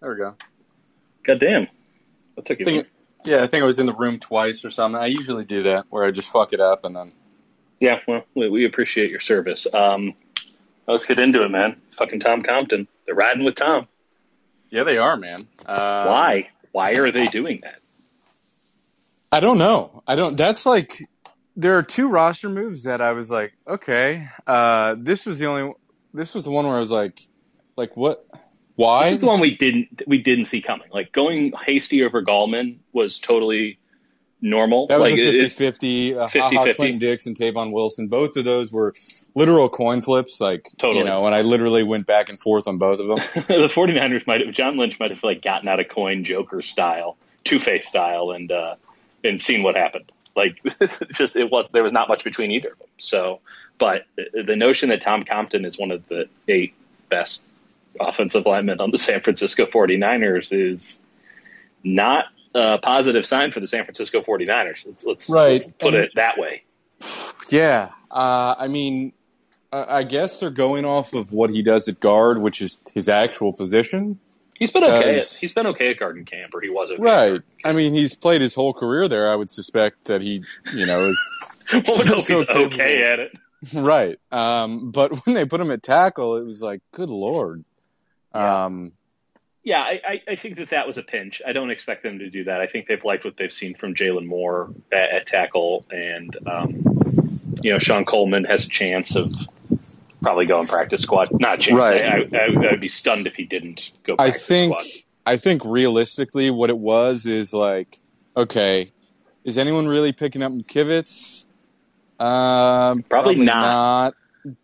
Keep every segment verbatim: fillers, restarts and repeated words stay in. There we go. God damn. That took you. Yeah, I think I was in the room twice or something. I usually do that, where I just fuck it up and then... Yeah, well, we, we appreciate your service. Um, let's get into it, man. Fucking Tom Compton. They're riding with Tom. Yeah, they are, man. Uh, Why? Why are they doing that? I don't know. I don't... That's like... There are two roster moves that I was like, okay. Uh, this was the only... This was the one where I was like, like, what... Why? This is the one we didn't we didn't see coming. Like, going Hasty over Gallman was totally normal. That was like, a fifty-fifty. Uh, Ha Ha Clinton Dix and Tavon Wilson. Both of those were literal coin flips. Like, totally. You know, and I literally went back and forth on both of them. The 49ers might have, John Lynch might have, like, gotten out of coin Joker style, Two-Face style, and uh, and seen what happened. Like, just it was there was not much between either of them. So, but the, the notion that Tom Compton is one of the eight best offensive lineman on the San Francisco 49ers is not a positive sign for the San Francisco 49ers. Let's, let's, right. let's put and, it that way. Yeah. Uh, I mean, I guess they're going off of what he does at guard, which is his actual position. He's been okay. At, he's been okay at Garden Camp, or he wasn't. Right. I mean, he's played his whole career there. I would suspect that he, you know, is well, so, hope so he's capable. Okay at it. Right. Um, but when they put him at tackle, it was like, good Lord. Yeah, um, yeah I, I think that that was a pinch. I don't expect them to do that. I think they've liked what they've seen from Jaylen Moore at, at tackle, and um, you know, Sean Coleman has a chance of probably going practice squad. Not a chance. Right. I, I, I would be stunned if he didn't go practice I think, squad. I think realistically what it was is like, okay, is anyone really picking up McKivitz? Um, probably, probably not. not.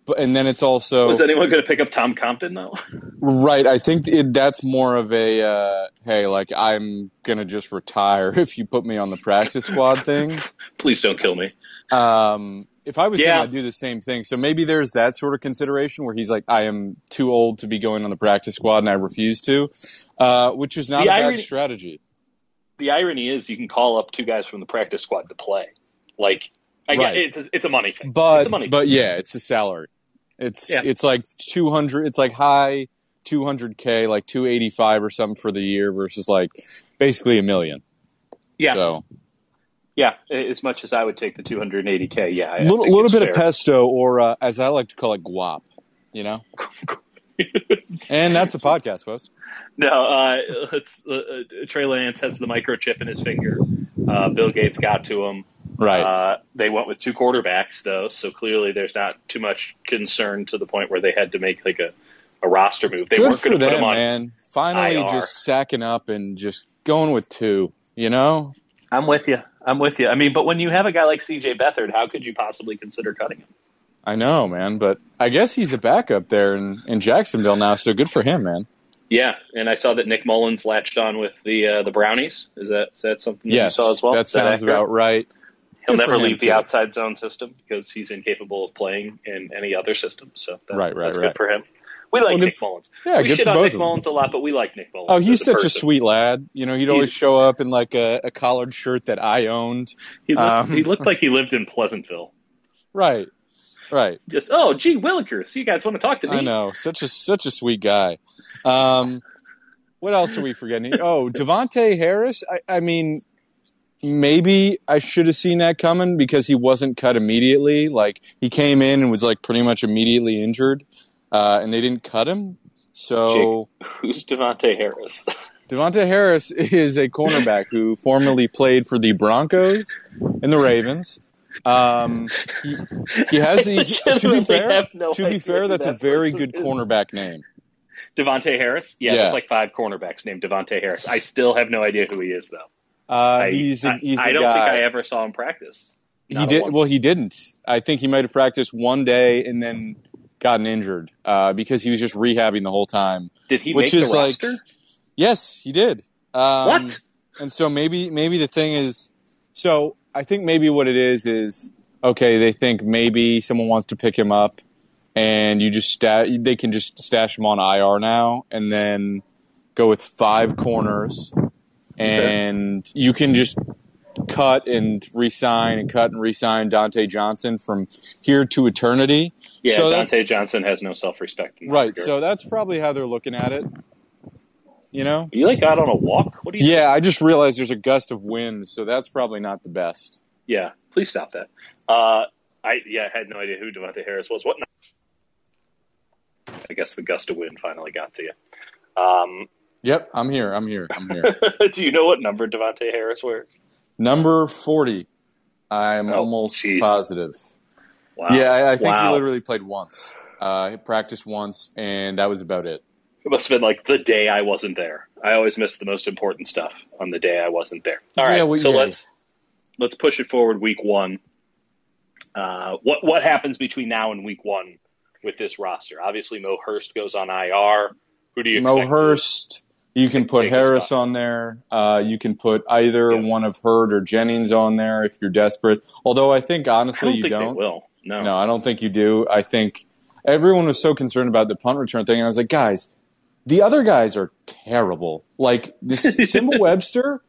But, and then it's also... Was anyone going to pick up Tom Compton, though? Right. I think it, that's more of a, uh, hey, like, I'm going to just retire if you put me on the practice squad thing. Please don't kill me. Um, if I was yeah. him, I'd do the same thing. So maybe there's that sort of consideration where he's like, I am too old to be going on the practice squad and I refuse to, uh, which is not the a irony, bad strategy. The irony is you can call up two guys from the practice squad to play. Like... I right. get, it's, a, it's a money thing. But, it's a money but thing. yeah, it's a salary. It's yeah. it's like two hundred. It's like high two hundred K, like two eighty-five or something for the year versus like basically a million. Yeah. So, yeah, as much as I would take the two eighty K, yeah. A little, little bit fair. of pesto, or uh, as I like to call it, guap, you know? And that's the podcast, folks. No, uh, let's, uh, Trey Lance has the microchip in his finger. Uh, Bill Gates got to him. Right. Uh, they went with two quarterbacks, though, so clearly there's not too much concern to the point where they had to make like a, a roster move. They Good weren't going to put them on. Man. Finally, I R. Just sacking up and just going with two. You know, I'm with you. I'm with you. I mean, but when you have a guy like C J. Beathard, how could you possibly consider cutting him? I know, man, but I guess he's the backup there in, in Jacksonville now, so good for him, man. Yeah, and I saw that Nick Mullins latched on with the uh, the Brownies. Is that is that something that yes, you saw as well? That sounds that about right. He'll good never leave too. the outside zone system because he's incapable of playing in any other system. So that, right, right, that's right. good for him. We like well, Nick Mullins. Yeah, we good shit for on both Nick Mullins a lot, but we like Nick Mullins. Oh, he's such a, a sweet lad. You know, he'd always he's, show up in like a, a collared shirt that I owned. He looked, um, he looked like he lived in Pleasantville. Right. Right. Just, oh, gee, Willikers, you guys want to talk to me. I know. Such a such a sweet guy. Um, what else are we forgetting? Oh, Devontae Harris. I, I mean, maybe I should have seen that coming because he wasn't cut immediately. Like, he came in and was, like, pretty much immediately injured, uh, and they didn't cut him. So Jake, who's Devontae Harris? Devontae Harris is a cornerback who formerly played for the Broncos and the Ravens. Um, he, he has a, to be fair, no to be fair that's that a very good is. cornerback name. Devontae Harris? Yeah, yeah, there's like five cornerbacks named Devontae Harris. I still have no idea who he is, though. Uh, I, he's a, he's I, a I don't guy. think I ever saw him practice. Not he did. Well, he didn't. I think he might have practiced one day and then gotten injured uh, because he was just rehabbing the whole time. Did he which make is the roster? Like, yes, he did. Um, what? And so maybe maybe the thing is – so – I think maybe what it is is, okay, they think maybe someone wants to pick him up and you just sta- they can just stash him on I R now and then go with five corners and you can just cut and re-sign and cut and re-sign Dontae Johnson from here to eternity. Yeah, so Dontae Johnson has no self-respect. Right, regard. So that's probably how they're looking at it. you know? Are you, like, out on a walk? What do you Yeah, think? I just realized there's a gust of wind, so that's probably not the best. Yeah, please stop that. Uh, I yeah, I had no idea who Devontae Harris was. What? I guess the gust of wind finally got to you. Um, yep, I'm here, I'm here, I'm here. Do you know what number Devontae Harris wears? Number forty. I'm oh, almost geez. positive. Wow. Yeah, I, I think wow. he literally played once. Uh, he practiced once, and that was about it. It must have been like the day I wasn't there. I always miss the most important stuff on the day I wasn't there. All yeah, right, well, so yeah. let's let's push it forward week one. Uh, what what happens between now and week one with this roster? Obviously, Moe Hurst goes on I R. Who do you expect? Moe Hurst. You can put Harris on there. Uh, you can put either yeah. one of Hurd or Jennings on there if you're desperate. Although I think, honestly, I don't you think don't. They will. No. no, I don't think you do. I think everyone was so concerned about the punt return thing. And I was like, guys, the other guys are terrible. Like, this Simba Webster,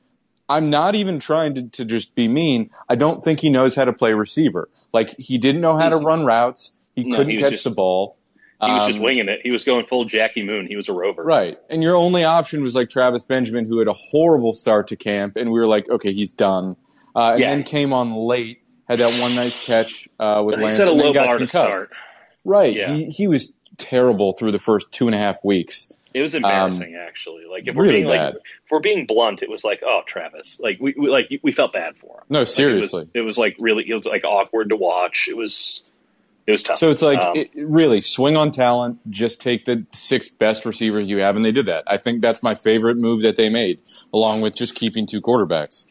I'm not even trying to, to just be mean. I don't think he knows how to play receiver. Like, he didn't know how to run routes. He no, couldn't he catch just, the ball. He was um, just winging it. He was going full Jackie Moon. He was a rover. Right. And your only option was, like, Travis Benjamin, who had a horrible start to camp. And we were like, okay, he's done. Uh, and yeah. then came on late, had that one nice catch uh, with Lance. He set a low and then bar got concussed. To start. Right. Yeah. He, he was terrible through the first two and a half weeks. It was embarrassing, um, actually. Like if we're really being bad. like if we're being blunt, it was like, oh, Travis, like we, we like we felt bad for him. No, seriously, like, it, was, it was like really, it was like awkward to watch. It was, it was tough. So it's like um, it, really swing on talent. Just take the six best receivers you have, and they did that. I think that's my favorite move that they made, along with just keeping two quarterbacks.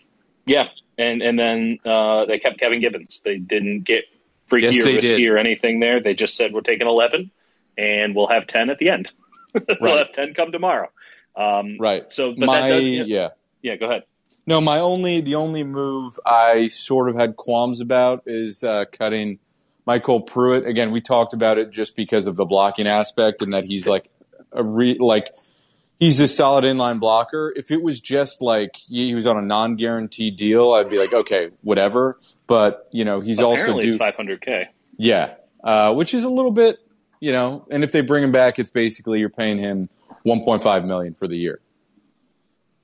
Yeah, and and then uh, they kept Kevin Gibbons. They didn't get freaky yes, or risky did. or anything there. They just said we're taking eleven, and we'll have ten at the end. Right. We'll have ten come tomorrow. Um, right. So, but my, that does, yeah. yeah. Yeah, go ahead. No, my only, the only move I sort of had qualms about is uh, cutting Michael Pruitt. Again, we talked about it just because of the blocking aspect and that he's like a re, like he's a solid inline blocker. If it was just like he was on a non-guaranteed deal, I'd be like, okay, whatever. But, you know, he's Apparently also due five hundred K. Yeah. Uh, which is a little bit. You know, and if they bring him back, it's basically you're paying him one point five million dollars for the year.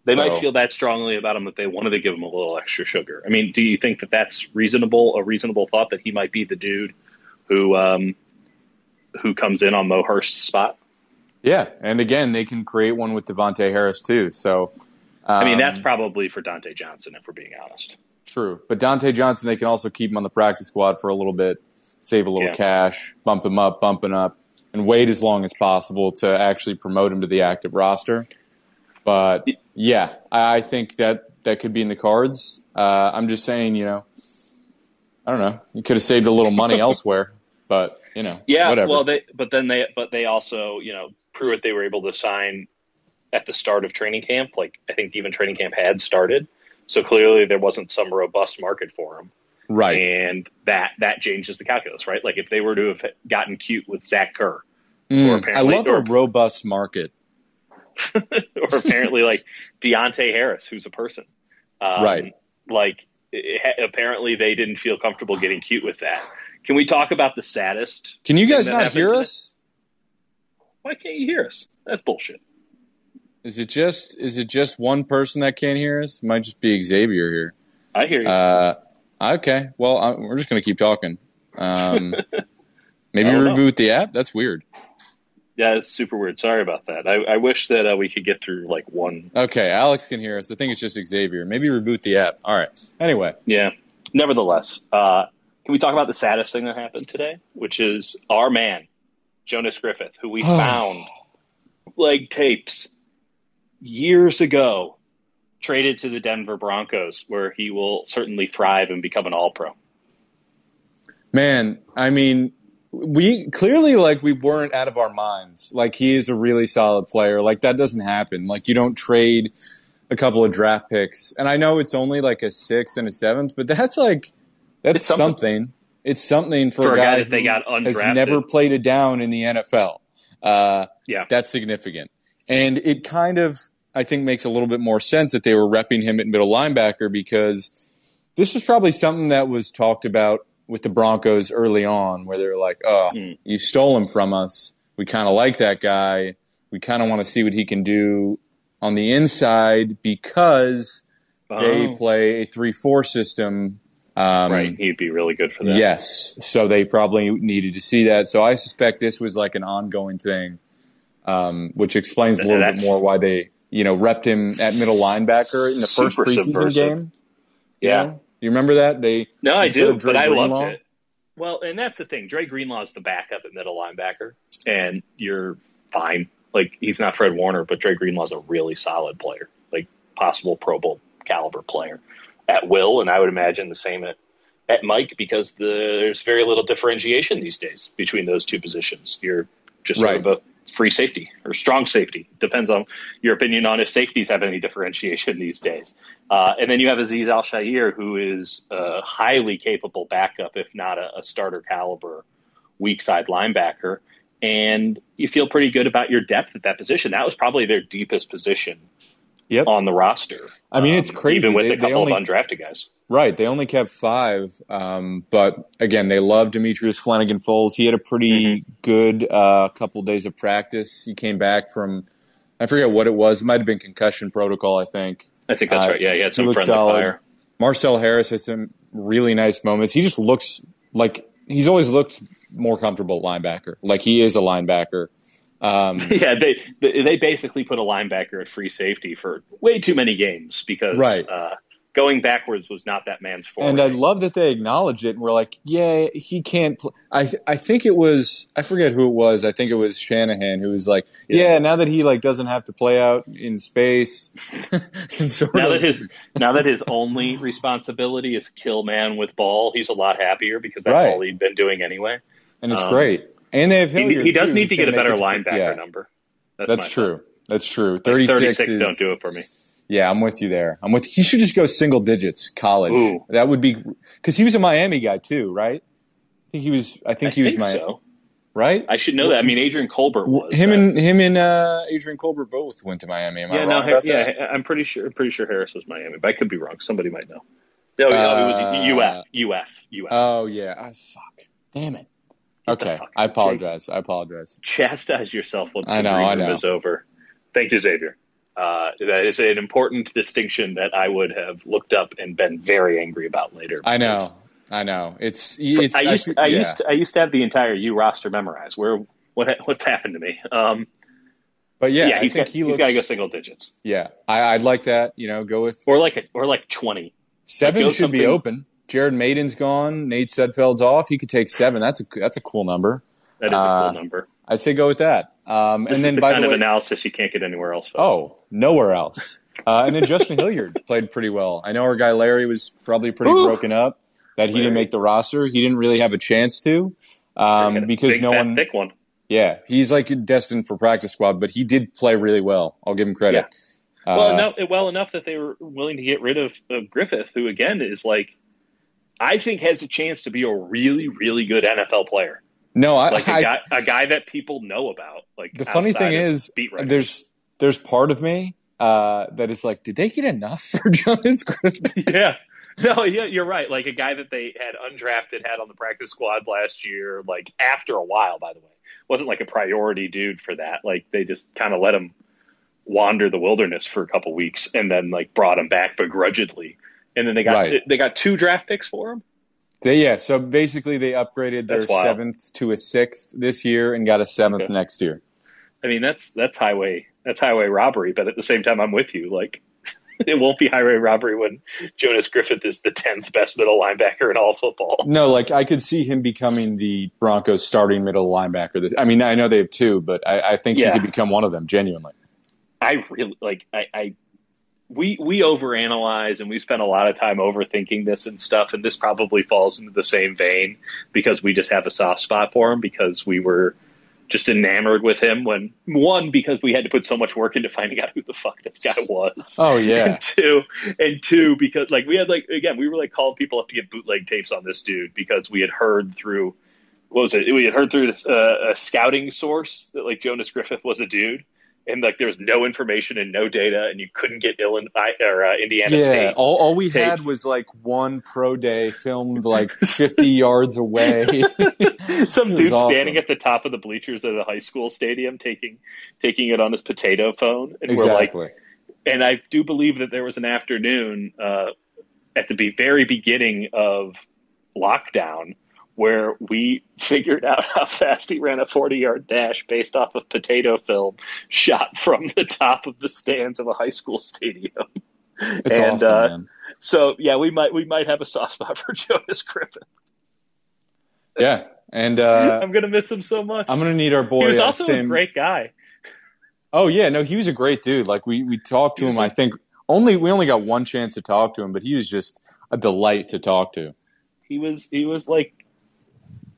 They so, might feel that strongly about him that they wanted to give him a little extra sugar. I mean, do you think that that's reasonable? A reasonable thought that he might be the dude who um, who comes in on Moe Hurst's spot? Yeah, and again, they can create one with Devontae Harris too. So, um, I mean, that's probably for Dontae Johnson, if we're being honest. True, but Dontae Johnson, they can also keep him on the practice squad for a little bit. Save a little yeah. cash, bump him up, bump him up, and wait as long as possible to actually promote him to the active roster. But, yeah, I think that, that could be in the cards. Uh, I'm just saying, you know, I don't know. You could have saved a little money elsewhere, but, you know, yeah, whatever. Well, they, but then they but they also, you know, Pruitt, they were able to sign at the start of training camp. Like, I think even training camp had started. So, clearly, there wasn't some robust market for him. Right. And that, that changes the calculus, right? Like if they were to have gotten cute with Zach Kerr. Mm, or apparently, I love or, a robust market. Or apparently like Dontae Harris, who's a person. Um, right. Like it, apparently they didn't feel comfortable getting cute with that. Can we talk about the saddest? Can you guys not hear us? Why can't you hear us? That's bullshit. Is it just, is it just one person that can't hear us? It might just be Xavier here. I hear you. Uh, Okay, well, I'm, we're just going to keep talking. Um, maybe reboot the app? That's weird. Yeah, it's super weird. Sorry about that. I, I wish that uh, we could get through, like, one. Okay, Alex can hear us. I think it's just Xavier. Maybe reboot the app. All right. Anyway. Yeah. Nevertheless, uh, can we talk about the saddest thing that happened today, which is our man, Jonas Griffith, who we found, like, tapes years ago. Traded to the Denver Broncos, where he will certainly thrive and become an all-pro. Man, I mean, we clearly, like, we weren't out of our minds. Like, he is a really solid player. Like, that doesn't happen. Like, you don't trade a couple of draft picks. And I know it's only, like, a sixth and a seventh, but that's, like, that's it's something. something. It's something for, for a guy, guy that they got undrafted. Has never played a down in the N F L. Uh, yeah. That's significant. And it kind of... I think makes a little bit more sense that they were repping him at middle linebacker because this was probably something that was talked about with the Broncos early on where they were like, oh, mm. you stole him from us. We kind of like that guy. We kind of want to see what he can do on the inside because oh. they play a three four system. Um, right, he'd be really good for that. Yes, so they probably needed to see that. So I suspect this was like an ongoing thing, um, which explains a little That's, bit more why they, you know, repped him at middle linebacker in the first preseason subversive. game. Yeah. yeah. You remember that? They No, I do, but Greenlaw. I loved it. Well, and that's the thing. Dre Greenlaw is the backup at middle linebacker, and you're fine. Like, he's not Fred Warner, but Dre Greenlaw is a really solid player, like possible Pro Bowl caliber player at will, and I would imagine the same at, at Mike, because the, there's very little differentiation these days between those two positions. You're just right. sort of a free safety or strong safety. Depends on your opinion on if safeties have any differentiation these days. Uh, and then you have Azeez Al-Shaair, who is a highly capable backup, if not a, a starter caliber weak side linebacker. And you feel pretty good about your depth at that position. That was probably their deepest position Yep. on the roster. I mean, it's crazy. Um, even with they, a couple only, of undrafted guys. Right. They only kept five. Um, but, again, they love Demetrius Flanagan-Foles. He had a pretty mm-hmm. good uh, couple days of practice. He came back from – I forget what it was. It might have been concussion protocol, I think. I think that's uh, right. Yeah, he had some friendly fire. Marcel Harris has some really nice moments. He just looks like – he's always looked more comfortable linebacker. Like, he is a linebacker. Um, yeah, they they basically put a linebacker at free safety for way too many games because right. uh, going backwards was not that man's form. And I love that they acknowledge it and we're like, yeah, he can't play. I I think it was I forget who it was. I think it was Shanahan who was like, yeah, yeah now that he like doesn't have to play out in space. and sort now of- that his now that his only responsibility is kill man with ball, he's a lot happier because that's right. all he'd been doing anyway. And it's um, great. And they have Hilliard, he, he does too, need to get a better linebacker yeah. number. That's, That's true. Point. That's true. thirty-six, like thirty-six is, don't do it for me. Yeah, I'm with you there. I'm with. He should just go single digits college. Ooh. That would be because he was a Miami guy too, right? I think he was. I think I he think was Miami. So. Right? I should know that. I mean, Adrian Colbert was him that. and him and uh, Adrian Colbert both went to Miami. Am yeah, I wrong no, about yeah, that? Yeah, I'm pretty sure. Pretty sure Harris was Miami, but I could be wrong. Somebody might know. No, uh, no, it was U F. U F. U F. Oh yeah. Oh, fuck. Damn it. Okay, I apologize. Jake, I apologize. Chastise yourself once the dream is over. Thank you, Xavier. Uh, that is an important distinction that I would have looked up and been very angry about later. I know, I know. It's it's. I used I, I yeah. used to, I used to have the entire U roster memorized. Where what what's happened to me? Um, but yeah, yeah, I he's think got, he he's got to go single digits. Yeah, I, I'd like that. You know, go with or like a, or like twenty. Seven like should be open. Jared Maiden's gone. Nate Sudfeld's off. He could take seven. That's a that's a cool number. That is uh, a cool number. I'd say go with that. Um, this and then is the by kind the way, of analysis you can't get anywhere else. Folks. Oh, nowhere else. Uh, and then Justin Hilliard played pretty well. I know our guy Larry was probably pretty Ooh. broken up that he Larry. didn't make the roster. He didn't really have a chance to um, because big, no fat, one. Thick one. Yeah, he's like destined for practice squad, but he did play really well. I'll give him credit. Yeah. Uh, well, enough, well enough that they were willing to get rid of, of Griffith, who again is like. I think has a chance to be a really, really good N F L player. No, I, like a I, guy, a guy that people know about. Like the funny thing is, there's there's part of me uh, that is like, did they get enough for Jonas Griffith? Yeah, no, yeah, you're right. Like a guy that they had undrafted, had on the practice squad last year. Like after a while, by the way, wasn't like a priority dude for that. Like they just kind of let him wander the wilderness for a couple weeks and then like brought him back begrudgingly. And then they got right. they got two draft picks for him? They, yeah, so basically they upgraded their seventh to a sixth this year and got a seventh okay. next year. I mean, that's that's highway that's highway robbery, but at the same time, I'm with you. Like, it won't be highway robbery when Jonas Griffith is the tenth best middle linebacker in all football. No, like, I could see him becoming the Broncos starting middle linebacker. I mean, I know they have two, but I, I think yeah. he could become one of them, genuinely. I really, like, I... I We we overanalyze and we spend a lot of time overthinking this and stuff, and this probably falls into the same vein because we just have a soft spot for him because we were just enamored with him when, one, because we had to put so much work into finding out who the fuck this guy was. Oh, yeah. And two, and two because, like, we had, like, again, we were, like, calling people up to get bootleg tapes on this dude because we had heard through, what was it, we had heard through this, uh, a scouting source that, like, Jonas Griffith was a dude. And like there was no information and no data, and you couldn't get Illinois or uh, Indiana yeah, State. Yeah, all, all we tapes. had was like one pro day filmed like fifty yards away. Some dude awesome. standing at the top of the bleachers at a high school stadium, taking taking it on his potato phone, and exactly. we're like, And I do believe that there was an afternoon uh, at the be- very beginning of lockdown where we figured out how fast he ran a forty-yard dash based off of potato film shot from the top of the stands of a high school stadium. It's and, awesome, uh, man. So, yeah, we might we might have a soft spot for Jonas Griffith. Yeah, and uh, I'm going to miss him so much. I'm going to need our boy. He was also uh, Sam... a great guy. Oh, yeah, no, he was a great dude. Like, we, we talked to he him, like... I think. only We only got one chance to talk to him, but he was just a delight to talk to. He was, he was like...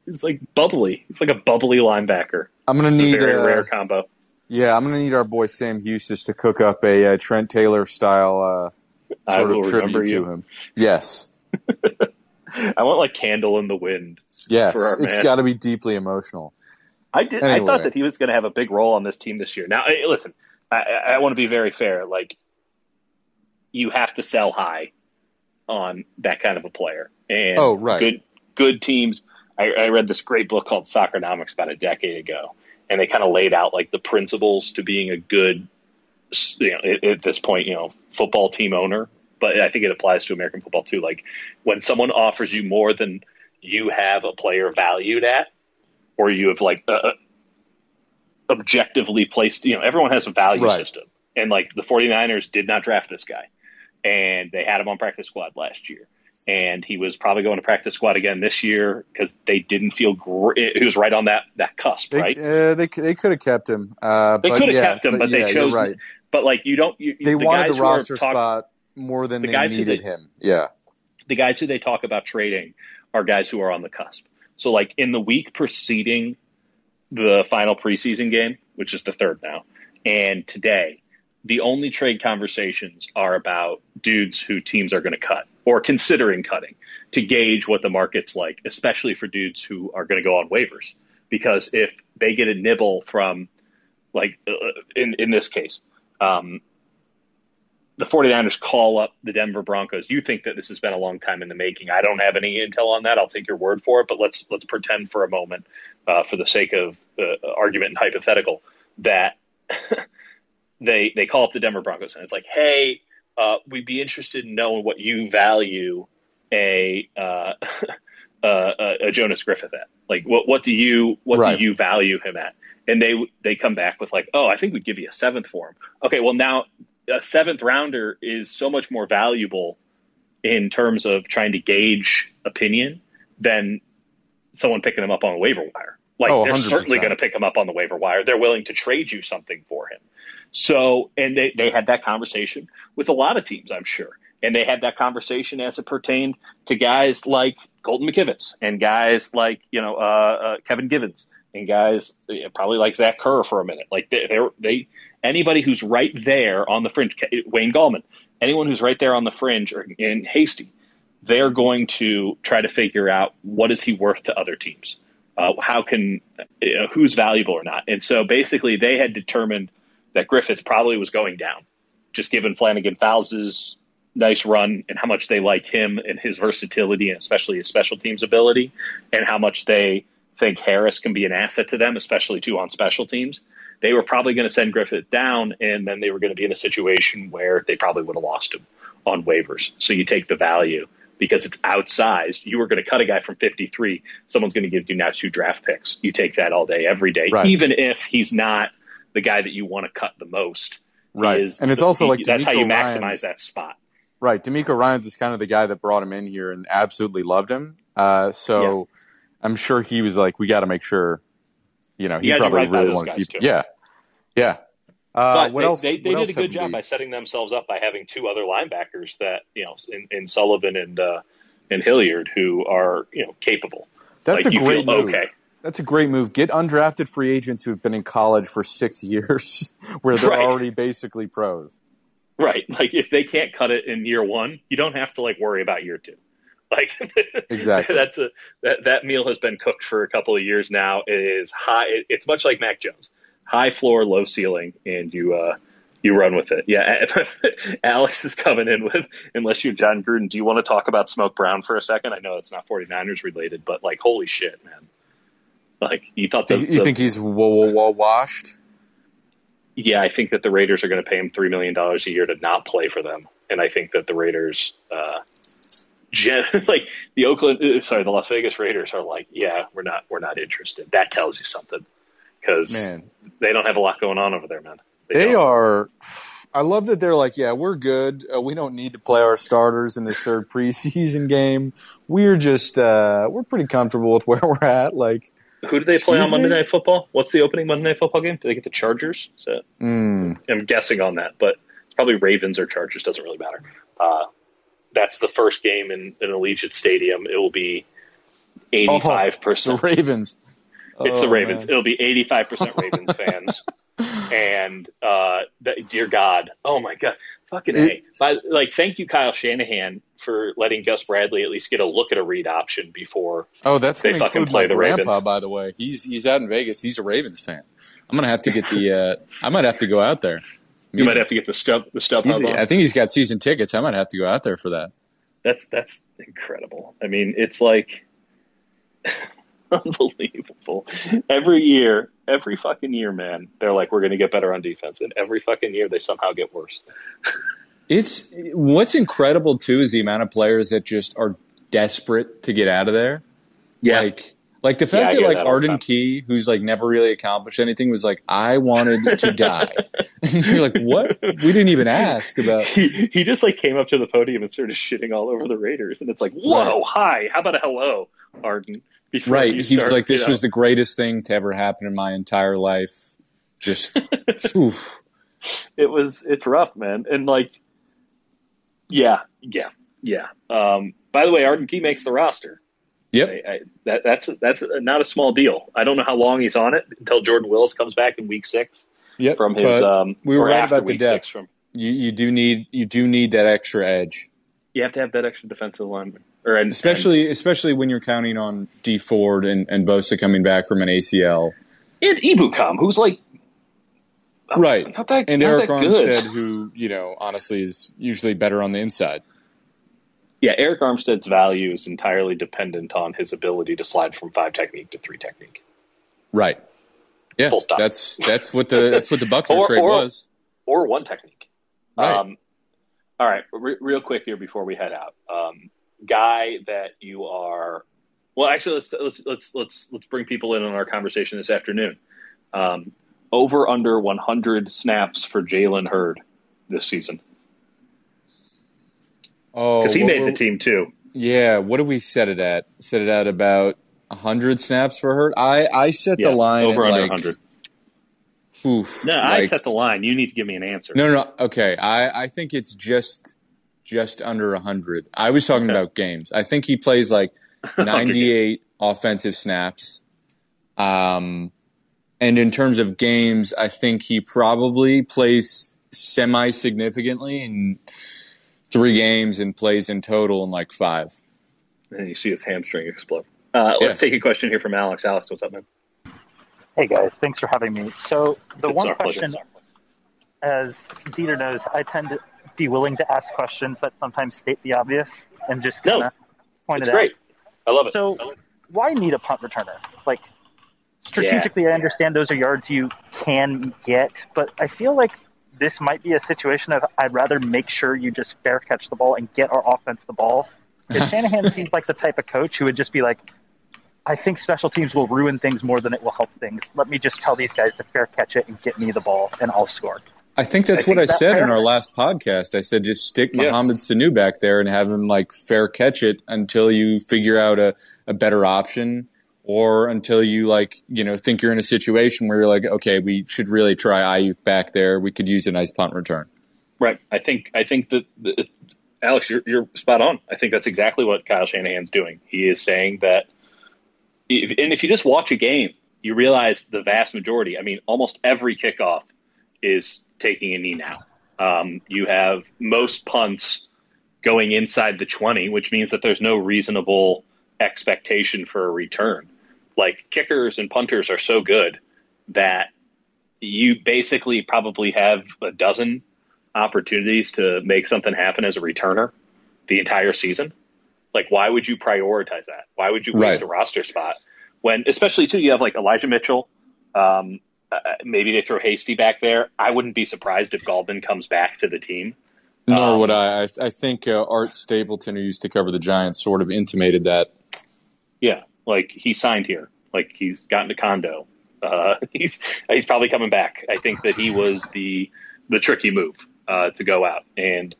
It's like bubbly. It's like a bubbly linebacker. I'm gonna need it's a very uh, rare combo. Yeah, I'm gonna need our boy Sam Hughes to cook up a uh, Trent Taylor style uh, sort of tribute to him. Yes. I want like Candle in the Wind. Yes, for our man. It's got to be deeply emotional. I did. Anyway. I thought that he was gonna have a big role on this team this year. Now, I, listen, I, I want to be very fair. Like, you have to sell high on that kind of a player. And oh, right. Good, good teams. I read this great book called Soccernomics about a decade ago, and they kind of laid out like the principles to being a good, you know, at this point, you know, football team owner. But I think it applies to American football too. Like, when someone offers you more than you have a player valued at, or you have like uh, objectively placed, you know, everyone has a value right. system. And like the 49ers did not draft this guy, and they had him on practice squad last year. And he was probably going to practice squad again this year because they didn't feel great. He was right on that, that cusp, they, right? Uh, they they could have kept him. Uh, they could have yeah, kept him, but, but yeah, they chose. Right. But like you don't. You, they the wanted guys the roster talk, spot more than the they guys needed they, him. Yeah, the guys who they talk about trading are guys who are on the cusp. So like in the week preceding the final preseason game, which is the third now, and today, the only trade conversations are about dudes who teams are going to cut or considering cutting to gauge what the market's like, especially for dudes who are going to go on waivers. Because if they get a nibble from, like uh, in, in this case, um, the 49ers call up the Denver Broncos. You think that this has been a long time in the making. I don't have any intel on that. I'll take your word for it. But let's let's pretend for a moment, uh, for the sake of uh, argument and hypothetical, that – They they call up the Denver Broncos, and it's like, hey, uh, we'd be interested in knowing what you value a uh, a, a Jonas Griffith at. Like, what what do you what right. do you value him at? And they they come back with like, oh, I think we'd give you a seventh for him. Okay, well now a seventh rounder is so much more valuable in terms of trying to gauge opinion than someone picking him up on a waiver wire. Like, oh, they're certainly going to pick him up on the waiver wire. They're willing to trade you something for him. So, and they, they had that conversation with a lot of teams, I'm sure. And they had that conversation as it pertained to guys like Colton McKivitz and guys like, you know, uh, uh, Kevin Gibbons and guys uh, probably like Zach Kerr for a minute. Like they, they, they, anybody who's right there on the fringe, Wayne Gallman, anyone who's right there on the fringe or in Hasty, they're going to try to figure out what is he worth to other teams? Uh, how can, you know, who's valuable or not? And so basically they had determined that Griffith probably was going down, just given Flanagan-Fowles' nice run and how much they like him and his versatility and especially his special teams ability and how much they think Harris can be an asset to them, especially too on special teams. They were probably going to send Griffith down, and then they were going to be in a situation where they probably would have lost him on waivers. So you take the value because it's outsized. You were going to cut a guy from fifty-three. Someone's going to give you now two draft picks. You take that all day, every day, right. Even if he's not the guy that you want to cut the most. Right. Is and it's the, also like, that's D'Amico how you maximize Ryan's, that spot. Right. D'Amico Ryans is kind of the guy that brought him in here and absolutely loved him. Uh, so yeah. I'm sure he was like, we got to make sure, you know, he you probably right really wanted to keep him. Yeah. Yeah. Uh, but what they, else, they, they what did else a good job we... by setting themselves up by having two other linebackers that, you know, in, in Sullivan and, uh, and Hilliard who are, you know, capable. That's like, a great move. Okay. That's a great move. Get undrafted free agents who've been in college for six years where they're right. already basically pros. Right. Like, if they can't cut it in year one, you don't have to, like, worry about year two. Like, exactly. that's a that, that meal has been cooked for a couple of years now. It is high. It's much like Mac Jones. High floor, low ceiling, and you uh, you run with it. Yeah, Alex is coming in with, unless you're John Gruden, do you want to talk about Smoke Brown for a second? I know it's not 49ers related, but, like, holy shit, man. Like, you thought the, you the, think he's w- w- washed? yeah, I think that the Raiders are going to pay him three million dollars a year to not play for them. And I think that the Raiders, uh, gen- like the Oakland, sorry, the Las Vegas Raiders are like, yeah, we're not, we're not interested. That tells you something, because they don't have a lot going on over there, man. They, they are. I love that they're like, yeah, we're good. Uh, we don't need to play our starters in this third preseason game. We're just, uh, we're pretty comfortable with where we're at. Like, who do they play on Monday Night Football? What's the opening Monday Night Football game? Do they get the Chargers? So, mm. I'm guessing on that, but it's probably Ravens or Chargers. Doesn't really matter. Uh, that's the first game in an Allegiant Stadium. It will be eighty-five percent. Oh, the Ravens. It's oh, the Ravens. Man. It'll be eighty-five percent Ravens fans. And, uh, that, dear God, oh my God, fucking A. By, like, thank you, Kyle Shanahan, for letting Gus Bradley at least get a look at a read option before. Oh, that's going to include play my the grandpa, Ravens. By the way. He's, he's out in Vegas. He's a Ravens fan. I'm going to have to get the, uh, I might have to go out there. You, you might have to get the stuff, the stuff. I think he's got season tickets. I might have to go out there for that. That's, that's incredible. I mean, it's like unbelievable. Every year, every fucking year, man, they're like, we're going to get better on defense. And every fucking year, they somehow get worse. It's what's incredible too is the amount of players that just are desperate to get out of there. Yeah, like, like the fact yeah, that like that Arden Key, who's like never really accomplished anything, was like, I wanted to die. And you're like, what? We didn't even ask about. He, he just like came up to the podium and started shitting all over the Raiders, and it's like, whoa, right. Hi, how about a hello, Arden? Before right, he start, was like, this you know. was the greatest thing to ever happen in my entire life. Just, oof. It was. It's rough, man, and like. Yeah, yeah, yeah. Um, by the way, Arden Key makes the roster. Yep. I, I, that, that's that's not a small deal. I don't know how long he's on it until Jordan Willis comes back in week six. Yep. From his, um, we were right about the depth. From, you you do need you do need that extra edge. You have to have that extra defensive lineman, or and, especially and, especially when you're counting on D Ford and, and Bosa coming back from an A C L. And Ebukam, who's like. Right. Not that, and not Eric Armstead, who, you know, honestly is usually better on the inside. Yeah, Eric Armstead's value is entirely dependent on his ability to slide from five technique to three technique. Right. Yeah. Full stop. That's that's what the that's what the Buckner or, trade or, was. Or one technique. Right. Um, all right, re- real quick here before we head out. Um, guy that you are well actually let's let's let's let's let's bring people in on our conversation this afternoon. Um Over under one hundred snaps for Jalen Hurd this season. Oh, because he made the team too. Yeah, what do we set it at? Set it at about one hundred snaps for Hurd. I I set yeah, the line over at under like, one hundred. Oof, no, I like, set the line. You need to give me an answer. No, no, no. Okay, I I think it's just just under one hundred. I was talking okay. about games. I think he plays like ninety-eight offensive snaps. Um. And in terms of games, I think he probably plays semi-significantly in three games and plays in total in like five. And you see his hamstring explode. Uh, yeah. Let's take a question here from Alex. Alex, what's up, man? Hey, guys. Thanks for having me. So the it's one question, as Dieter knows, I tend to be willing to ask questions that sometimes state the obvious and just kind of no, point it out. It's great. I love it. So love it. Why need a punt returner? Like, strategically, yeah. I understand those are yards you can get, but I feel like this might be a situation of I'd rather make sure you just fair catch the ball and get our offense the ball. Because Shanahan seems like the type of coach who would just be like, I think special teams will ruin things more than it will help things. Let me just tell these guys to fair catch it and get me the ball, and I'll score. I think that's I think what that I said fair? in our last podcast. I said just stick yes. Mohamed Sanu back there and have him like fair catch it until you figure out a, a better option. Or until you, like, you know, think you're in a situation where you're like, okay, we should really try Ayuk back there. We could use a nice punt return. Right. I think I think that, the, Alex, you're, you're spot on. I think that's exactly what Kyle Shanahan's doing. He is saying that, if, and if you just watch a game, you realize the vast majority, I mean, almost every kickoff is taking a knee now. Um, you have most punts going inside the twenty, which means that there's no reasonable expectation for a return. Like, kickers and punters are so good that you basically probably have a dozen opportunities to make something happen as a returner the entire season. Like, why would you prioritize that? Why would you waste right. a roster spot when, especially too, you have like Elijah Mitchell, um, Uh, maybe they throw Hasty back there. I wouldn't be surprised if Gallman comes back to the team. Nor um, would I. I, I think uh, Art Stapleton, who used to cover the Giants, sort of intimated that. Yeah, like he signed here. Like he's gotten a condo. Uh, he's he's probably coming back. I think that he was the the tricky move uh, to go out, and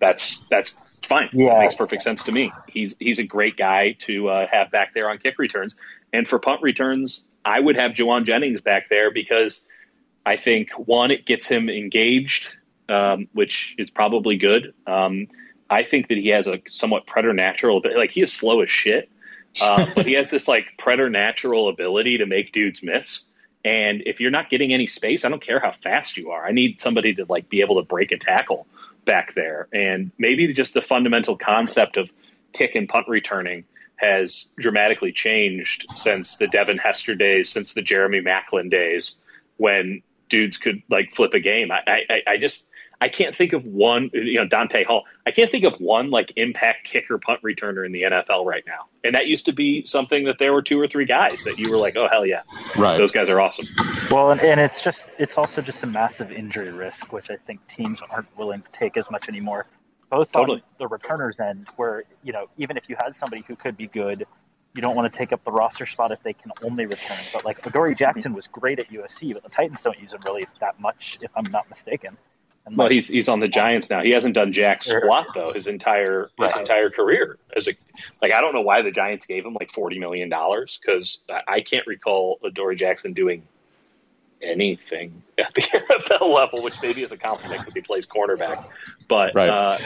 that's that's fine. Yeah. That makes perfect sense to me. He's he's a great guy to uh, have back there on kick returns, and for punt returns, I would have Juwan Jennings back there because I think, one, it gets him engaged, um, which is probably good. Um, I think that he has a somewhat preternatural – like, he is slow as shit, um, but he has this, like, preternatural ability to make dudes miss. And if you're not getting any space, I don't care how fast you are. I need somebody to, like, be able to break a tackle back there. And maybe just the fundamental concept of kick and punt returning has dramatically changed since the Devin Hester days, since the Jeremy Maclin days, when dudes could like flip a game. I, I, I just, I can't think of one, you know, Dante Hall, I can't think of one like impact kicker punt returner in the N F L right now. And that used to be something that there were two or three guys that you were like, oh, hell yeah. Right. Those guys are awesome. Well, and, and it's just, it's also just a massive injury risk, which I think teams aren't willing to take as much anymore. Both totally. On the returner's end, where, you know, even if you had somebody who could be good, you don't want to take up the roster spot if they can only return. But, like, Adoree Jackson was great at U S C, but the Titans don't use him really that much, if I'm not mistaken. And well, like, he's he's on the Giants now. He hasn't done jack squat, though, his entire right. his entire career. As a, like, I don't know why the Giants gave him, like, forty million dollars, because I can't recall Adoree Jackson doing anything at the N F L level, which maybe is a compliment because he plays cornerback. But right. uh,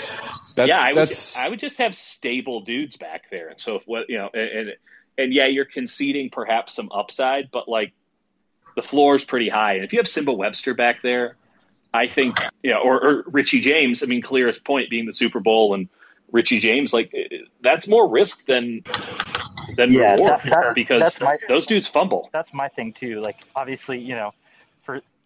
that's, yeah, I would, I would just have stable dudes back there. And so if what you know, and, and and yeah, you're conceding perhaps some upside, but like the floor is pretty high. And if you have Simba Webster back there, I think you know, or, or Richie James. I mean, clearest point being the Super Bowl and Richie James. Like that's more risk than than yeah, reward that, that, because my, those dudes fumble. That's my thing too. Like obviously, you know.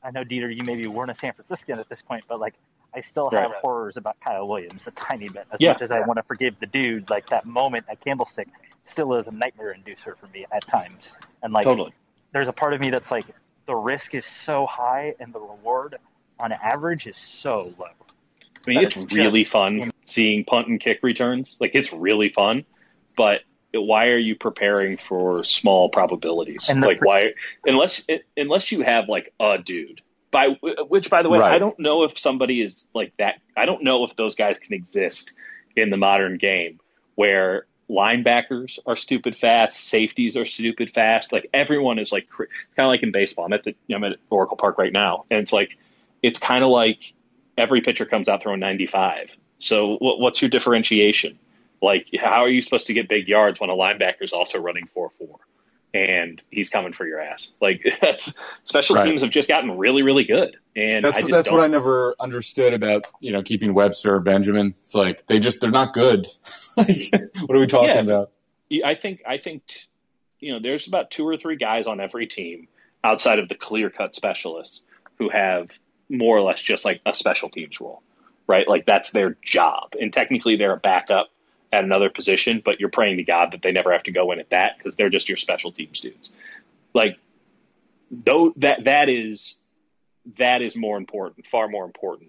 I know, Dieter, you maybe weren't a San Franciscan at this point, but, like, I still have right. horrors about Kyle Williams a tiny bit. As yeah. much as I want to forgive the dude, like, that moment at Candlestick still is a nightmare-inducer for me at times. And, like, totally. There's a part of me that's, like, the risk is so high and the reward on average is so low. I mean, it's really fun seeing punt and kick returns. Like, it's really fun, but why are you preparing for small probabilities? And the, like why, unless unless you have like a dude by which, by the way, right. I don't know if somebody is like that. I don't know if those guys can exist in the modern game where linebackers are stupid fast, safeties are stupid fast. Like everyone is like kind of like in baseball. I'm at the I'm at Oracle Park right now, and it's like it's kind of like every pitcher comes out throwing ninety-five. So what, what's your differentiation? Like, how are you supposed to get big yards when a linebacker's also running four four and he's coming for your ass? Like, that's special right. teams have just gotten really, really good. And that's, I just that's what I never understood about, you know, keeping Webster or Benjamin. It's like they just they're not good. Like, what are we talking yeah, about? I think I think you know there's about two or three guys on every team outside of the clear-cut specialists who have more or less just like a special teams role, right? Like that's their job, and technically they're a backup at another position, but you're praying to God that they never have to go in at that because they're just your special teams dudes. Like, though that that is that is more important, far more important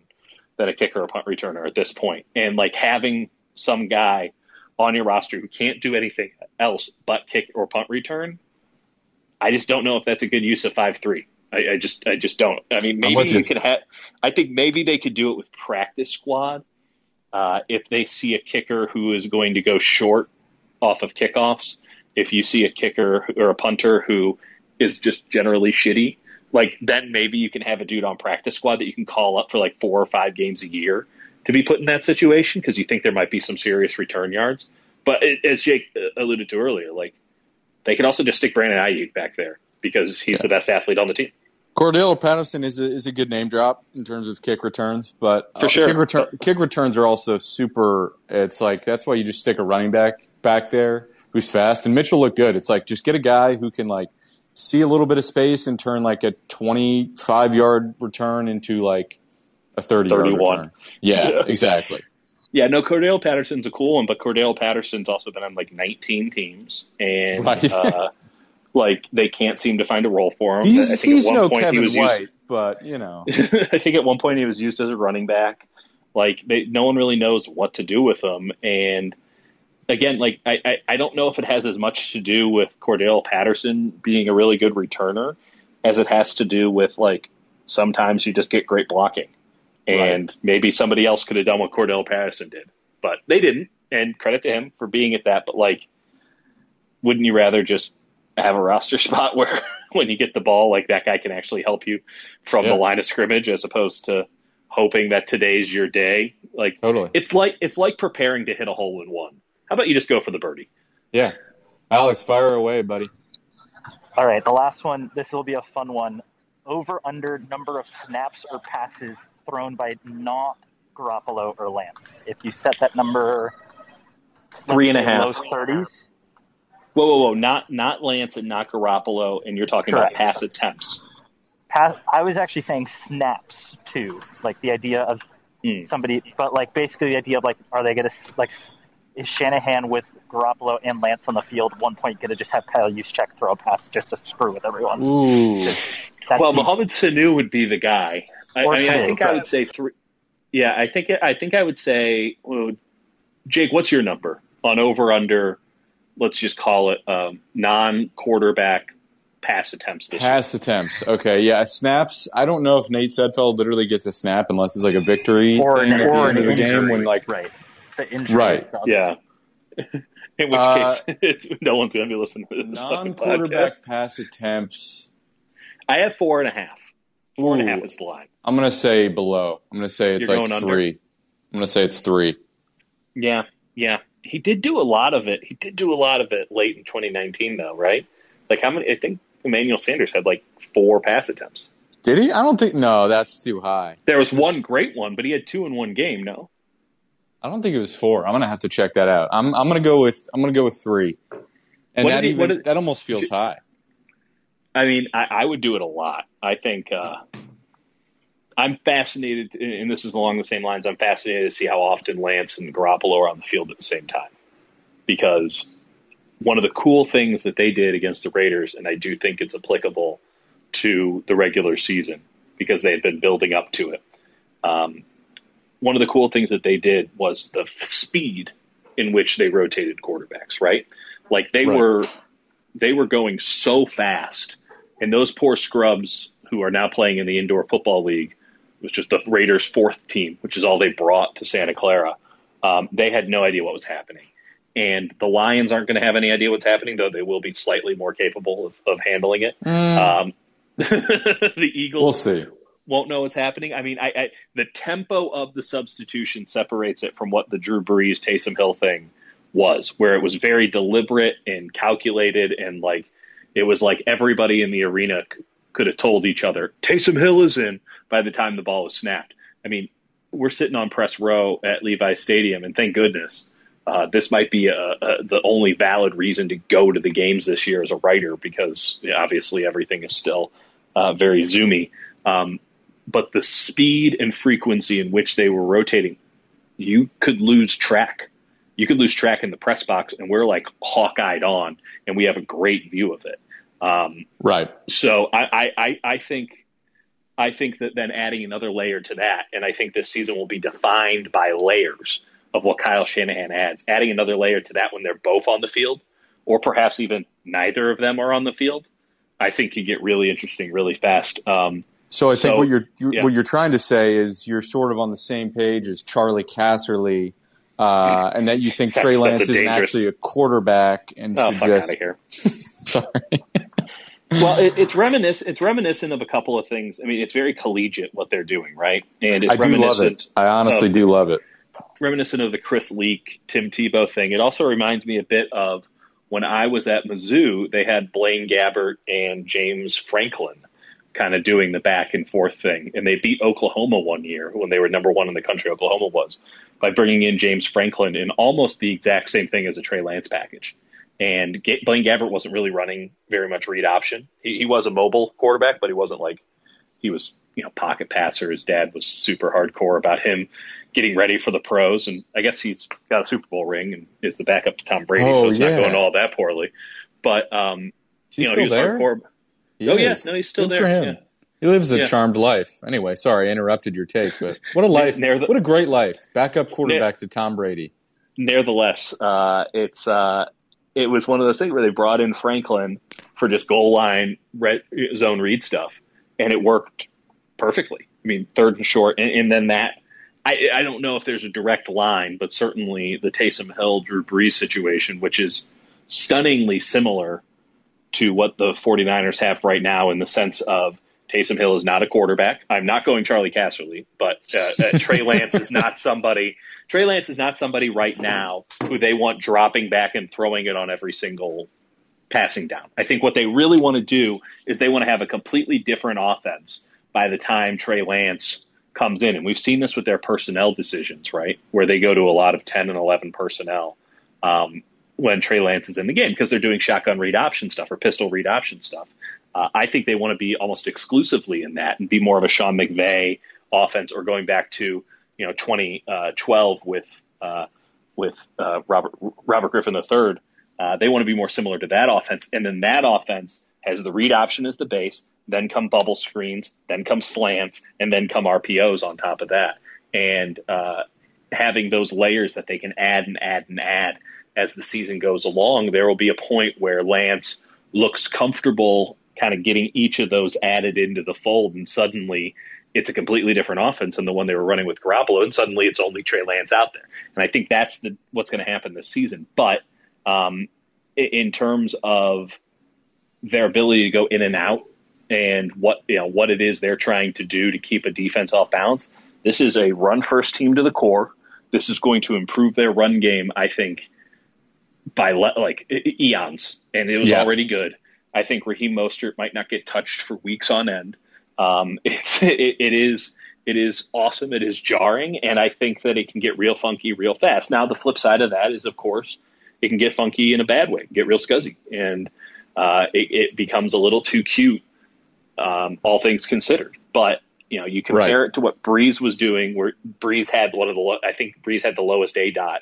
than a kicker or punt returner at this point. And like having some guy on your roster who can't do anything else but kick or punt return, I just don't know if that's a good use of five three. I, I just I just don't. I mean, maybe you could have. I think maybe they could do it with practice squad. Uh, if they see a kicker who is going to go short off of kickoffs, if you see a kicker or a punter who is just generally shitty, like then maybe you can have a dude on practice squad that you can call up for like four or five games a year to be put in that situation because you think there might be some serious return yards. But it, as Jake alluded to earlier, like they could also just stick Brandon Ayuk back there because he's yeah. the best athlete on the team. Cordell Patterson is a, is a good name drop in terms of kick returns, but uh, for sure. kick, return, kick returns are also super. It's like that's why you just stick a running back back there who's fast, and Mitchell looked good. It's like just get a guy who can like see a little bit of space and turn like a twenty-five yard return into like a thirty-yard return. Yeah, yeah, exactly. Yeah, no, Cordell Patterson's a cool one, but Cordell Patterson's also been on like nineteen teams, and. Right. uh Like, they can't seem to find a role for him. He's, I think he's at one no point Kevin he was White, used, but, you know. I think at one point he was used as a running back. Like, they, no one really knows what to do with him. And, again, like, I, I, I don't know if it has as much to do with Cordell Patterson being a really good returner as it has to do with, like, sometimes you just get great blocking. And right. maybe somebody else could have done what Cordell Patterson did. But they didn't, and credit to him for being at that. But, like, wouldn't you rather just have a roster spot where when you get the ball, like, that guy can actually help you from yeah. the line of scrimmage as opposed to hoping that today's your day? Like, totally. It's like it's like preparing to hit a hole in one. How about you just go for the birdie? Yeah. Alex, fire away, buddy. All right, the last one. This will be a fun one. Over, under, number of snaps or passes thrown by not Garoppolo or Lance. If you set that number three and a half, low thirties. Whoa, whoa, whoa! Not not Lance and not Garoppolo, and you're talking Correct. about pass attempts. Pass. I was actually saying snaps too, like the idea of mm. somebody, but like basically the idea of like, are they gonna like, is Shanahan with Garoppolo and Lance on the field at one point gonna just have Kyle Juszczyk throw a pass just to screw with everyone? Ooh. Well, Mohamed Sanu would be the guy. I, I mean, I think I would say three. Yeah, I think I think I would say, well, Jake, what's your number on over under? Let's just call it um, non-quarterback pass attempts this pass year. attempts. Okay, yeah, snaps. I don't know if Nate Sudfeld literally gets a snap unless it's like a victory or an, or an injury game when like right, right, yeah. In which uh, case, it's, no one's going to be listening to this. Non-quarterback pass attempts. I have four and a half. Four Ooh. and a half is the line. I'm going to say below. I'm going to say it's You're like three. Under. I'm going to say it's three. Yeah, yeah. He did do a lot of it. He did do a lot of it late in twenty nineteen, though, right? Like how many? I think Emmanuel Sanders had like four pass attempts. Did he? I don't think. No, that's too high. There was one great one, but he had two in one game. No, I don't think it was four. I'm going to have to check that out. I'm I'm going to go with I'm going to go with three. And what that he, even did, that almost feels did, high. I mean, I, I would do it a lot. I think uh, I'm fascinated, and this is along the same lines, I'm fascinated to see how often Lance and Garoppolo are on the field at the same time. Because one of the cool things that they did against the Raiders, and I do think it's applicable to the regular season because they had been building up to it. Um, one of the cool things that they did was the speed in which they rotated quarterbacks, right? Like they right. were they were going so fast. And those poor scrubs who are now playing in the Indoor Football League, was just the Raiders' fourth team, which is all they brought to Santa Clara. Um, they had no idea what was happening. And the Lions aren't going to have any idea what's happening, though they will be slightly more capable of, of handling it. Mm. Um, the Eagles we'll see. won't know what's happening. I mean, I, I, the tempo of the substitution separates it from what the Drew Brees, Taysom Hill thing was, where it was very deliberate and calculated and, like, it was like everybody in the arena c- could have told each other, Taysom Hill is in by the time the ball was snapped. I mean, we're sitting on press row at Levi's Stadium, and thank goodness uh, this might be a, a, the only valid reason to go to the games this year as a writer because you know, obviously everything is still uh, very zoomy. Um, but the speed and frequency in which they were rotating, you could lose track. You could lose track in the press box, and we're like hawk-eyed on, and we have a great view of it. Um, right. So I, I, I think I think that then adding another layer to that, and I think this season will be defined by layers of what Kyle Shanahan adds. Adding another layer to that when they're both on the field, or perhaps even neither of them are on the field, I think can get really interesting really fast. Um, so I think so, what you're, you're yeah. what you're trying to say is you're sort of on the same page as Charlie Casserly. Uh, and that you think Trey Lance is dangerous... actually a quarterback and oh, should fuck just... out of here. Sorry. Well, it, it's reminiscent. It's reminiscent of a couple of things. I mean, it's very collegiate what they're doing, right? And it's I do love it. I honestly of, do love it. Reminiscent of the Chris Leak, Tim Tebow thing. It also reminds me a bit of when I was at Mizzou. They had Blaine Gabbert and James Franklin kind of doing the back and forth thing, and they beat Oklahoma one year when they were number one in the country. Oklahoma was. By bringing in James Franklin in almost the exact same thing as a Trey Lance package. And G- Blaine Gabbert wasn't really running very much read option. He, he was a mobile quarterback, but he wasn't like he was, you know, pocket passer. His dad was super hardcore about him getting ready for the pros. And I guess he's got a Super Bowl ring and is the backup to Tom Brady. Oh, so it's yeah. not going all that poorly. But um, Is he you know, still he there? He oh, yes. Yeah. No, he's still Good there. For him. Yeah. He lives a yeah. charmed life. Anyway, sorry, I interrupted your take, but what a life. the, what a great life. Backup quarterback near, to Tom Brady. Nevertheless, uh, it's uh, it was one of those things where they brought in Franklin for just goal line red, zone read stuff, and it worked perfectly. I mean, third and short, and, and then that. I, I don't know if there's a direct line, but certainly the Taysom Hill, Drew Brees situation, which is stunningly similar to what the 49ers have right now in the sense of, Taysom Hill is not a quarterback. I'm not going Charlie Casserly, but uh, uh, Trey Lance is not somebody. Trey Lance is not somebody right now who they want dropping back and throwing it on every single passing down. I think what they really want to do is they want to have a completely different offense by the time Trey Lance comes in. And we've seen this with their personnel decisions, right, where they go to a lot of ten and eleven personnel um, when Trey Lance is in the game because they're doing shotgun read option stuff or pistol read option stuff. Uh, I think they want to be almost exclusively in that and be more of a Sean McVay offense, or going back to you know twenty twelve with uh, with uh, Robert Robert Griffin the third. Uh, they want to be more similar to that offense, and then that offense has the read option as the base, then come bubble screens, then come slants, and then come R P Os on top of that. And uh, having those layers that they can add and add and add as the season goes along, there will be a point where Lance looks comfortable kind of getting each of those added into the fold, and suddenly it's a completely different offense than the one they were running with Garoppolo, and suddenly it's only Trey Lance out there. And I think that's the, what's going to happen this season. But um, in terms of their ability to go in and out and what you know what it is they're trying to do to keep a defense off balance, this is a run-first team to the core. This is going to improve their run game, I think, by le- like eons, and it was yeah. already good. I think Raheem Mostert might not get touched for weeks on end. Um, it's, it, it is it is awesome. It is jarring, and I think that it can get real funky real fast. Now, the flip side of that is, of course, it can get funky in a bad way, get real scuzzy, and uh, it, it becomes a little too cute, um, all things considered. But you know, you compare right. it to what Brees was doing, where Brees had one of the lo- I think Brees had the lowest A D O T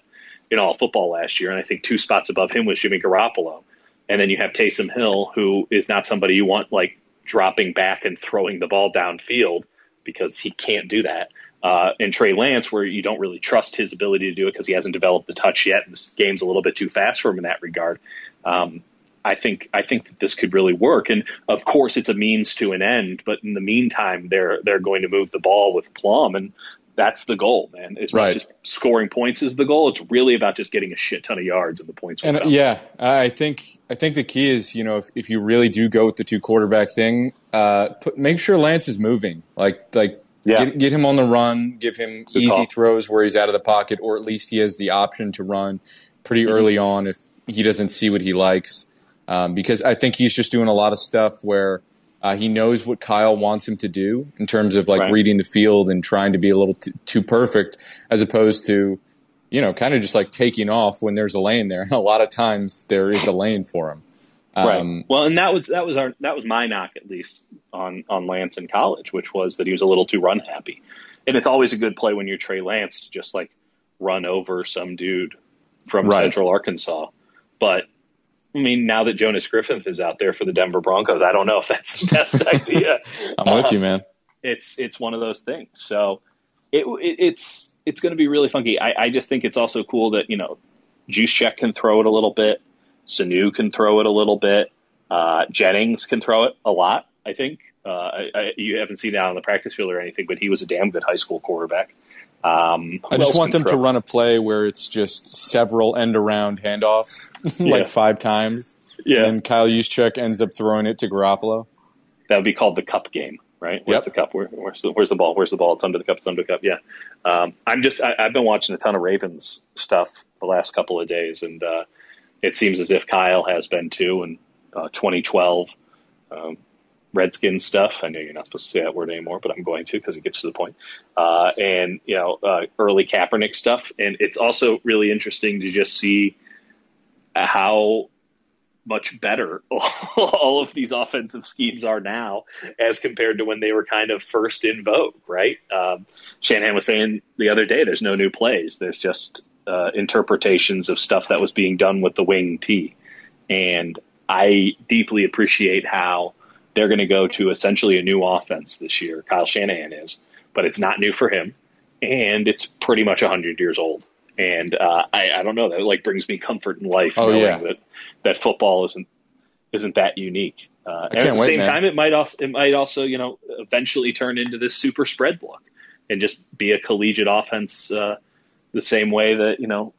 in all football last year, and I think two spots above him was Jimmy Garoppolo. And then you have Taysom Hill, who is not somebody you want, like, dropping back and throwing the ball downfield because he can't do that. Uh, and Trey Lance, where you don't really trust his ability to do it because he hasn't developed the touch yet, and this game's a little bit too fast for him in that regard. Um, I think I think that this could really work. And, of course, it's a means to an end, but in the meantime, they're they're going to move the ball with plum, and that's the goal, man. It's right. not just scoring points is the goal. It's really about just getting a shit ton of yards and the points. And, yeah, I think I think the key is, you know, if, if you really do go with the two quarterback thing, uh, put, make sure Lance is moving. Like like yeah. get, get him on the run, give him Good easy call. throws where he's out of the pocket, or at least he has the option to run pretty mm-hmm. early on if he doesn't see what he likes. Um, because I think he's just doing a lot of stuff where Uh, he knows what Kyle wants him to do in terms of, like, right. reading the field and trying to be a little t- too perfect, as opposed to, you know, kind of just, like, taking off when there's a lane there. And a lot of times there is a lane for him. Um, right. Well, and that was that was our that was my knock, at least, on on Lance in college, which was that he was a little too run happy. And it's always a good play when you're Trey Lance to just, like, run over some dude from right. Central Arkansas, but. I mean, now that Jonas Griffith is out there for the Denver Broncos, I don't know if that's the best idea. I'm uh, with you, man. It's it's one of those things. So it, it it's it's going to be really funky. I, I just think it's also cool that, you know, Juszczyk can throw it a little bit. Sanu can throw it a little bit. Uh, Jennings can throw it a lot, I think. Uh, I, I, you haven't seen that on the practice field or anything, but he was a damn good high school quarterback. Um, I just want them throw? to run a play where it's just several end-around handoffs, like yeah. five times, yeah. and Kyle Juszczyk ends up throwing it to Garoppolo. That would be called the cup game, right? Where's yep. the cup? Where, where's, the, where's the ball? Where's the ball? It's under the cup. It's under the cup, yeah. Um, I'm just, I, I've been watching a ton of Ravens stuff the last couple of days, and uh, it seems as if Kyle has been too, and uh, twenty twelve um Redskins stuff. I know you're not supposed to say that word anymore, but I'm going to because it gets to the point. Uh, and, you know, uh, early Kaepernick stuff. And it's also really interesting to just see how much better all of these offensive schemes are now as compared to when they were kind of first in vogue, right? Um, Shanahan was saying the other day, there's no new plays. There's just uh, interpretations of stuff that was being done with the wing tee. And I deeply appreciate how they're going to go to essentially a new offense this year. Kyle Shanahan is, but it's not new for him, and it's pretty much one hundred years old. And uh, I, I don't know, that like brings me comfort in life oh, knowing yeah. that, that football isn't isn't that unique. Uh, and at the wait, same man. time, it might also it might also you know eventually turn into this super spread block and just be a collegiate offense uh, the same way that you know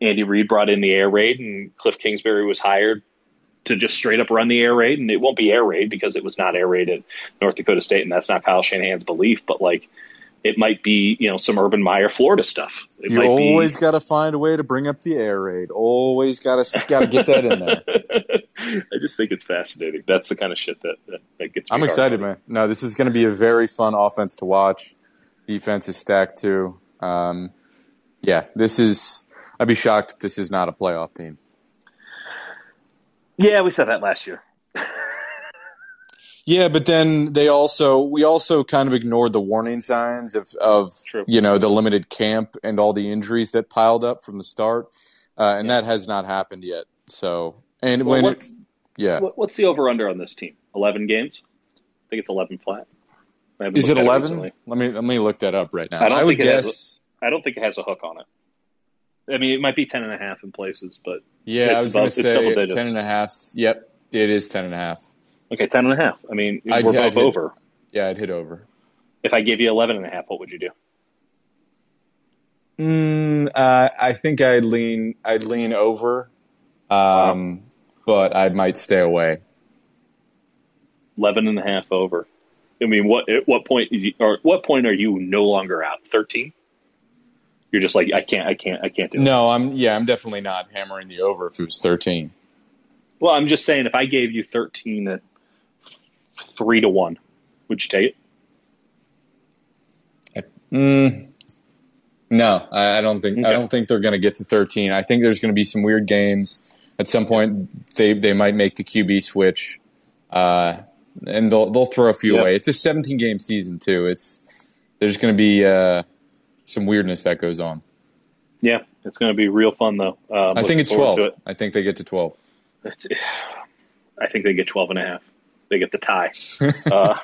Andy Reid brought in the air raid and Cliff Kingsbury was hired to just straight up run the air raid, and it won't be air raid because it was not air raid at North Dakota State, and that's not Kyle Shanahan's belief. But like, it might be you know some Urban Meyer Florida stuff. It you might always got to find a way to bring up the air raid. Always got to got to get that in there. I just think it's fascinating. That's the kind of shit that that, that gets me. I'm excited, hard. man. No, this is going to be a very fun offense to watch. Defense is stacked too. Um, yeah, this is. I'd be shocked if this is not a playoff team. Yeah, we said that last year. yeah, but then they also we also kind of ignored the warning signs of, of you know the limited camp and all the injuries that piled up from the start, uh, and yeah. that has not happened yet. So and well, when what's, it, yeah, what's the over under on this team? Eleven games? I think it's eleven flat. Is it eleven? It let me let me look that up right now. I don't I think would guess. Has, I don't think it has a hook on it. I mean, it might be ten and a half in places, but yeah, I was going to say ten and a half. Yep, it is ten and a half. Okay, ten and a half. I mean, I'd, we're I'd both hit, over. Yeah, I'd hit over. If I gave you eleven and a half, what would you do? Mm, uh, I think I'd lean. I'd lean over, um, wow. but I might stay away. Eleven and a half over. I mean, what at what point? Or at what point are you no longer out? Thirteen. You're just like, I can't, I can't, I can't do it. No, I'm, yeah, I'm definitely not hammering the over if it was thirteen. Well, I'm just saying, if I gave you thirteen at three to one, would you take it? Mm, no, I, I don't think, okay. I don't think they're going to get to thirteen. I think there's going to be some weird games. At some point, they, they might make the Q B switch, uh, and they'll, they'll throw a few yep. away. It's a seventeen game season too. It's, there's going to be, uh, some weirdness that goes on. Yeah, it's going to be real fun, though. Um, I think it's twelve. It. I think they get to twelve. It's, I think they get twelve and a half. They get the tie. uh,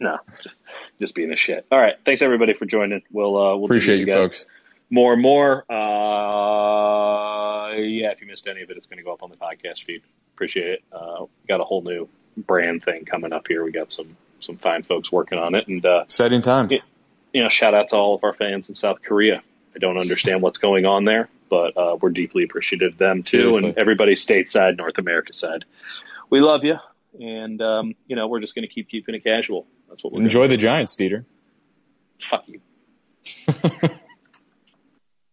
no, just, just being a shit. All right, thanks, everybody, for joining. We'll, uh, we'll Appreciate you, folks. More and more. Uh, yeah, if you missed any of it, it's going to go up on the podcast feed. Appreciate it. Uh, we got a whole new brand thing coming up here. We got some, some fine folks working on it. and uh, Exciting times. It, You know, shout out to all of our fans in South Korea. I don't understand what's going on there, but uh, we're deeply appreciative of them, too. Seriously. And everybody stateside, North America side. We love you. And, um, you know, we're just going to keep keeping it casual. That's what we're Enjoy the Giants, Dieter. Fuck you.